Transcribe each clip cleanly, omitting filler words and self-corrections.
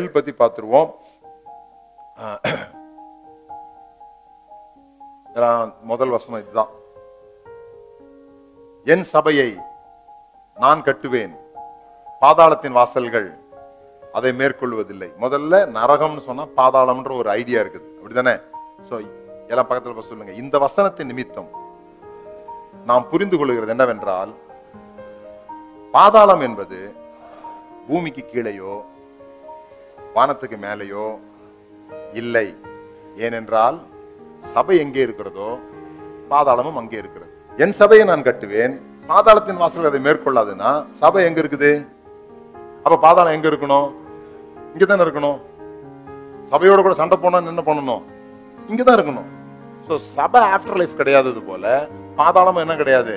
Help பத்தி பார்த்துருவோம். முதல் வசனம் இதுதான், என் சபையை நான் கட்டுவேன், பாதாளத்தின் வாசல்கள் அதை மேற்கொள்வதில்லை. முதல்ல நரகம்னு சொன்னா பாதாளம்ன்ற ஒரு ஐடியா இருக்குது, அப்படிதானே? எல்லாம் பக்கத்துல சொல்லுங்க. இந்த வசனத்தின் நிமித்தம் நாம் புரிந்து கொள்கிறது என்னவென்றால், பாதாளம் என்பது பூமிக்கு கீழேயோ வானத்துக்கு மேலேயோ இல்லை. ஏனென்றால் சபை எங்கே இருக்கிறதோ பாதாளமும் அங்கே இருக்கிறது. என் சபையை நான் கட்டுவேன், பாதாளத்தின் வாசல் அதை மேற்கொள்ளாதுன்னா சபை எங்க இருக்குது? அப்ப பாதாளம் எங்க இருக்கணும்? இங்கதானே இருக்கணும். சபையோட கூட சண்டை போனா என்ன பண்ணணும்? இங்கதான் இருக்கணும். சோ சபை ஆஃப்டர் லைஃப் கிடையாதது போல பாதாளம் என்ன கிடையாது,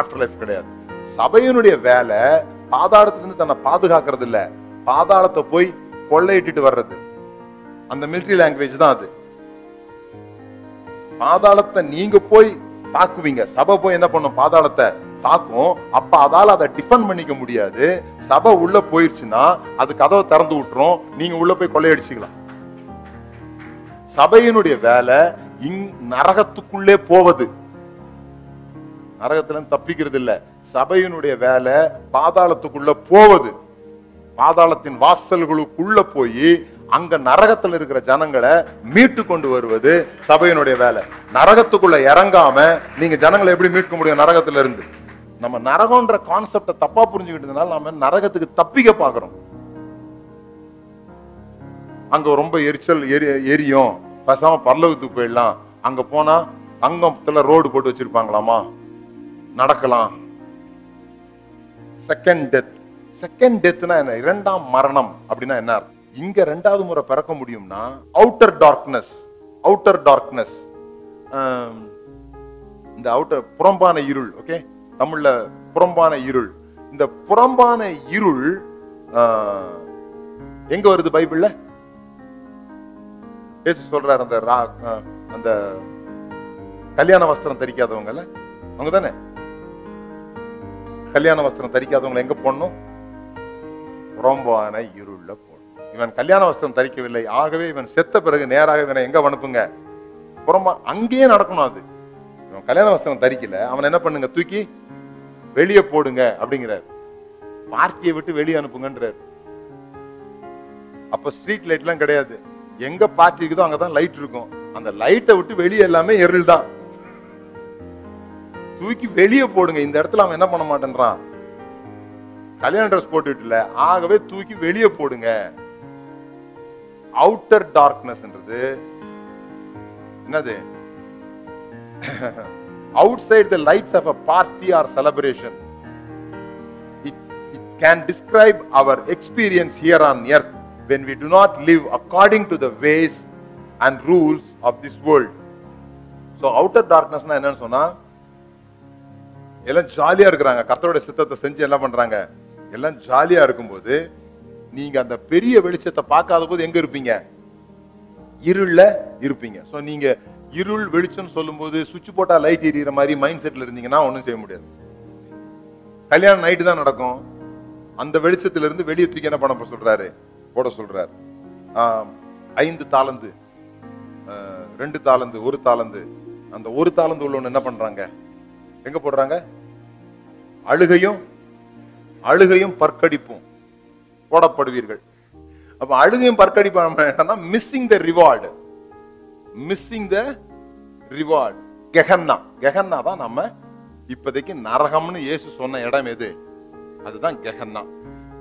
ஆஃப்டர் லைஃப் கிடையாது. சபையினுடைய வேலை பாதாளத்திலிருந்து தன்னை பாதுகாக்கிறது இல்ல, பாதாளத்தை போய் கொள்ளையிட்டு வர்றது. அந்த மிலிட்டரி லாங்குவேஜ் தான் அது. பாதாளத்தை நீங்க போய் தாக்குவீங்க, சபை போய் என்ன பண்ணும்? பாதாளத்தை தாக்கும். அப்ப அதால அதை டிஃபெண்ட் பண்ணிக்க முடியாது. சபை உள்ள போயிருச்சுன்னா அது கதவை திறந்து விட்டுரும், நீங்க உள்ள போய் கொள்ளையடிச்சுக்கலாம். சபையினுடைய வேலை நரகத்துக்குள்ளே போவது, நரகத்துல தப்பிக்கிறது இல்ல. சபையினுடைய வேலை பாதாளத்துக்குள்ள போவது, பாதாளத்தின் வாசல்களுக்குள்ள போய் அங்க நரகத்தில் இருக்கிற ஜனங்களை மீட்டு கொண்டு வருவது சபையினுடைய வேலை. நரகத்துக்குள்ள இறங்காம நீங்க ஜனங்களை எப்படி மீட்க முடியும்? நரகத்துல இருந்து நம்ம நரகம்ன்ற கான்செப்டை தப்பா புரிஞ்சுக்கிட்டதுனால நம்ம நரகத்துக்கு தப்பிக்க பாக்குறோம். அங்க ரொம்ப எரிச்சல் எரியும், பேசாம பரலோகத்துக்கு போயிடலாம். அங்க போனா தங்கத்துல ரோடு போட்டு வச்சிருப்பாங்களாமா, நடக்கலாம். Second death. செகண்ட் டெத்னா என்ன? இரண்டாம் மரணம். அப்படின்னா என்ன அர்த்தம்? இங்க ரெண்டாவது முறை பிறக்க முடியும்னா அவுட்டர் டார்க்னஸ். அவுட்டர் டார்க்னஸ், இந்த அவுட்டர் புறம்பான இருள். ஓகே, தமிழ்ல புறம்பான இருள். இந்த புறம்பான இருள் எங்க வருது பைபிள்ல? ஏசு சொல்றாரு, அந்த கல்யாண வஸ்திரம் தரிக்காதவங்கல்ல, அவங்க தானே? கல்யாண வஸ்திரம் தரிக்காதவங்களை எங்க போடணும்? புறம்பான இருள்ல போடணும். இவன் கல்யாண வஸ்திரம் தரிக்கவில்லை, ஆகவே இவன் செத்த பிறகு நேராக இவனை எங்க அனுப்புங்க? புறம்பா, அங்கேயே நடக்கணும். அது இவன் கல்யாண வஸ்திரம் தரிக்கல, அவன் என்ன பண்ணுங்க? தூக்கி வெளியே போடுங்க அப்படிங்கிறாரு. பார்ட்டியை விட்டு வெளியே அனுப்புங்கன்றாரு. அப்ப ஸ்ட்ரீட் லைட் எல்லாம் கிடையாது, எங்க பார்ட்டி இருக்குதோ அங்கதான் லைட் இருக்கும். அந்த லைட்டை விட்டு வெளியே எல்லாமே இருள் தான். தூக்கி வெளியே போடுங்க. இந்த இடத்துல அவன் என்ன பண்ண மாட்டேன்றான்? கல்யாண ட்ரெஸ் போட்டுல, ஆகவே தூக்கி வெளியே போடுங்க. அவுட்டர் டார்க்னஸ்ன்றது என்னது? Outside the lights of a party or celebration. It can describe our experience here on earth when we do not live according to the ways and rules of this world. So outer darkness na enna sonna ella jolly a irukkranga, kartavoda sithatha senji ella pandranga, ella jolly a irumbodhu neenga andha periya velichatha paakadapod enga irupinga? irulla irupinga. So neenga irul velicham solumbodhu switch pota light eriyra mari mindset la irundinga na onnum seiya mudiyadhu. kalyana night da nadakkum. andha velichathil irundhu veliya thukki enna panna solraru, போட சொல்றார். 5 தாலந்து, 2 தாலந்து, 1 தாலந்து. அந்த 1 தாலந்து உள்ள என்ன பண்றாங்க? எங்க போடுறாங்க? அழுகையும் பற்கடிப்பும் போடப்படுவீர்கள். அப்ப அழுகையும் பற்கடிப்பும் missing the reward. Missing the reward. Gehenna. Gehenna தான் நம்ம இப்போதைக்கு நரகம்னு இயேசு சொன்ன இடம் எது? அதுதான் கெஹன்னா.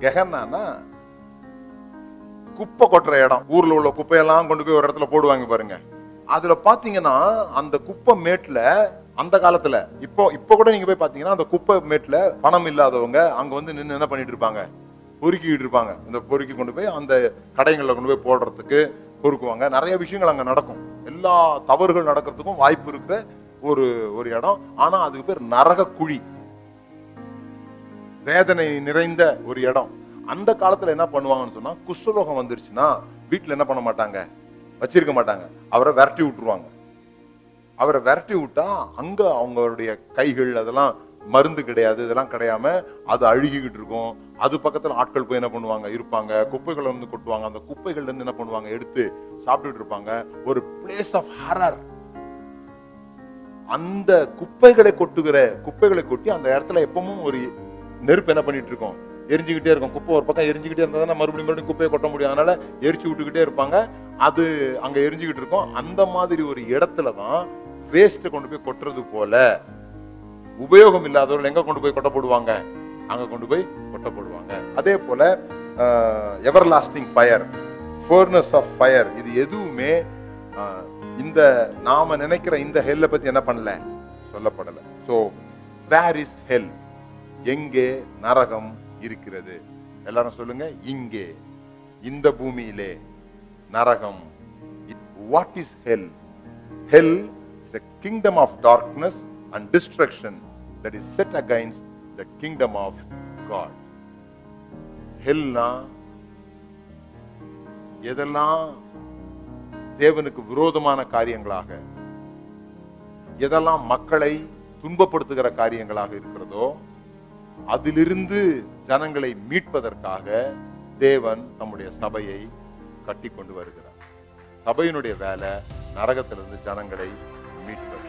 கெஹன்னானா குப்பை கொட்டுற இடம். ஊர்ல உள்ள குப்பையெல்லாம் கொண்டு போய் ஒரு இடத்துல போடுவாங்க பாருங்க. அதுல பாத்தீங்கன்னா அந்த குப்பை மேட்ல அந்த காலத்துல, இப்போ கூட நீங்க போய் பாத்தீங்கன்னா அந்த குப்பை மேட்ல பணம் இல்லாதவங்க அங்க வந்து நின்று என்ன பண்ணிட்டு இருப்பாங்க? பொறுக்கிட்டு இருப்பாங்க. இந்த பொறுக்கி கொண்டு போய் அந்த கடைகளில் கொண்டு போய் போடுறதுக்கு பொறுக்குவாங்க. நிறைய விஷயங்கள் அங்க நடக்கும், எல்லா தவறுகள் நடக்கிறதுக்கும் வாய்ப்பு இருக்கிற ஒரு இடம். ஆனா அதுக்கு பேர் நரக குழி, வேதனை நிறைந்த ஒரு இடம். அந்த காலத்துல என்ன பண்ணுவாங்கன்னு சொன்னா, குஷ்டரோகம் வந்துருச்சுன்னா வீட்டுல என்ன பண்ண மாட்டாங்க? வச்சிருக்க மாட்டாங்க. அவரை விரட்டி விட்டுருவாங்க. அவரை விரட்டி விட்டா அங்க அவங்களுடைய கைகள் அதெல்லாம் மருந்து கிடையாது, இதெல்லாம் கிடையாம அது அழுகிக்கிட்டு இருக்கும். அது பக்கத்துல ஆட்கள் போய் என்ன பண்ணுவாங்க இருப்பாங்க, குப்பைகளை வந்து கொட்டுவாங்க. அந்த குப்பைகள்ல இருந்து என்ன பண்ணுவாங்க எடுத்து சாப்பிட்டுட்டு இருப்பாங்க. ஒரு பிளேஸ் ஆஃப் ஹாரர். அந்த குப்பைகளை கொட்டி அந்த இடத்துல எப்பவும் ஒரு நெருப்பு என்ன பண்ணிட்டு இருக்கோம், எரிஞ்சுக்கிட்டே இருக்கும். குப்பை ஒரு பக்கம் எரிஞ்சுக்கிட்டே இருந்தா தான் மறுபடியும் குப்பையை கொட்ட முடியும். அதனால எரிச்சு விட்டுக்கிட்டே இருப்பாங்க. அது அங்க எரிஞ்சுக்கிட்டு இருக்கும். அந்த மாதிரி ஒரு இடத்துலதான் வேஸ்ட் கொண்டு போய் கொட்டுறது போல, உபயோகம் இல்லாதவர்கள் எங்க கொண்டு போய் கொட்ட போடுவாங்க, அங்க கொண்டு போய் கொட்ட போடுவாங்க. அதே போல ever lasting fire, furnace of fire, இது எதுவுமே இந்த நாம நினைக்கிற இந்த ஹெல்ல பத்தி என்ன பண்ணல, சொல்லப்படல. சோ வேர் இஸ் ஹெல், எங்கே நரகம் இருக்கிறது? எல்லாரும் சொல்லுங்க, இங்கே, இந்த பூமியிலே நரகம். What is hell? Hell is a kingdom of darkness and destruction that is set against the kingdom of God. Hell na yedalla devanukku virodhamana kaariyangalaga, yedalla makkalai thunbapaduthugira kaariyangalaga irukiratho, adilirundu janangalai meetpadarkaga devan thammude sabaiyai kattikondu varugirar. Sabaiyude vela naragathilirundu janangalai மீட்பு.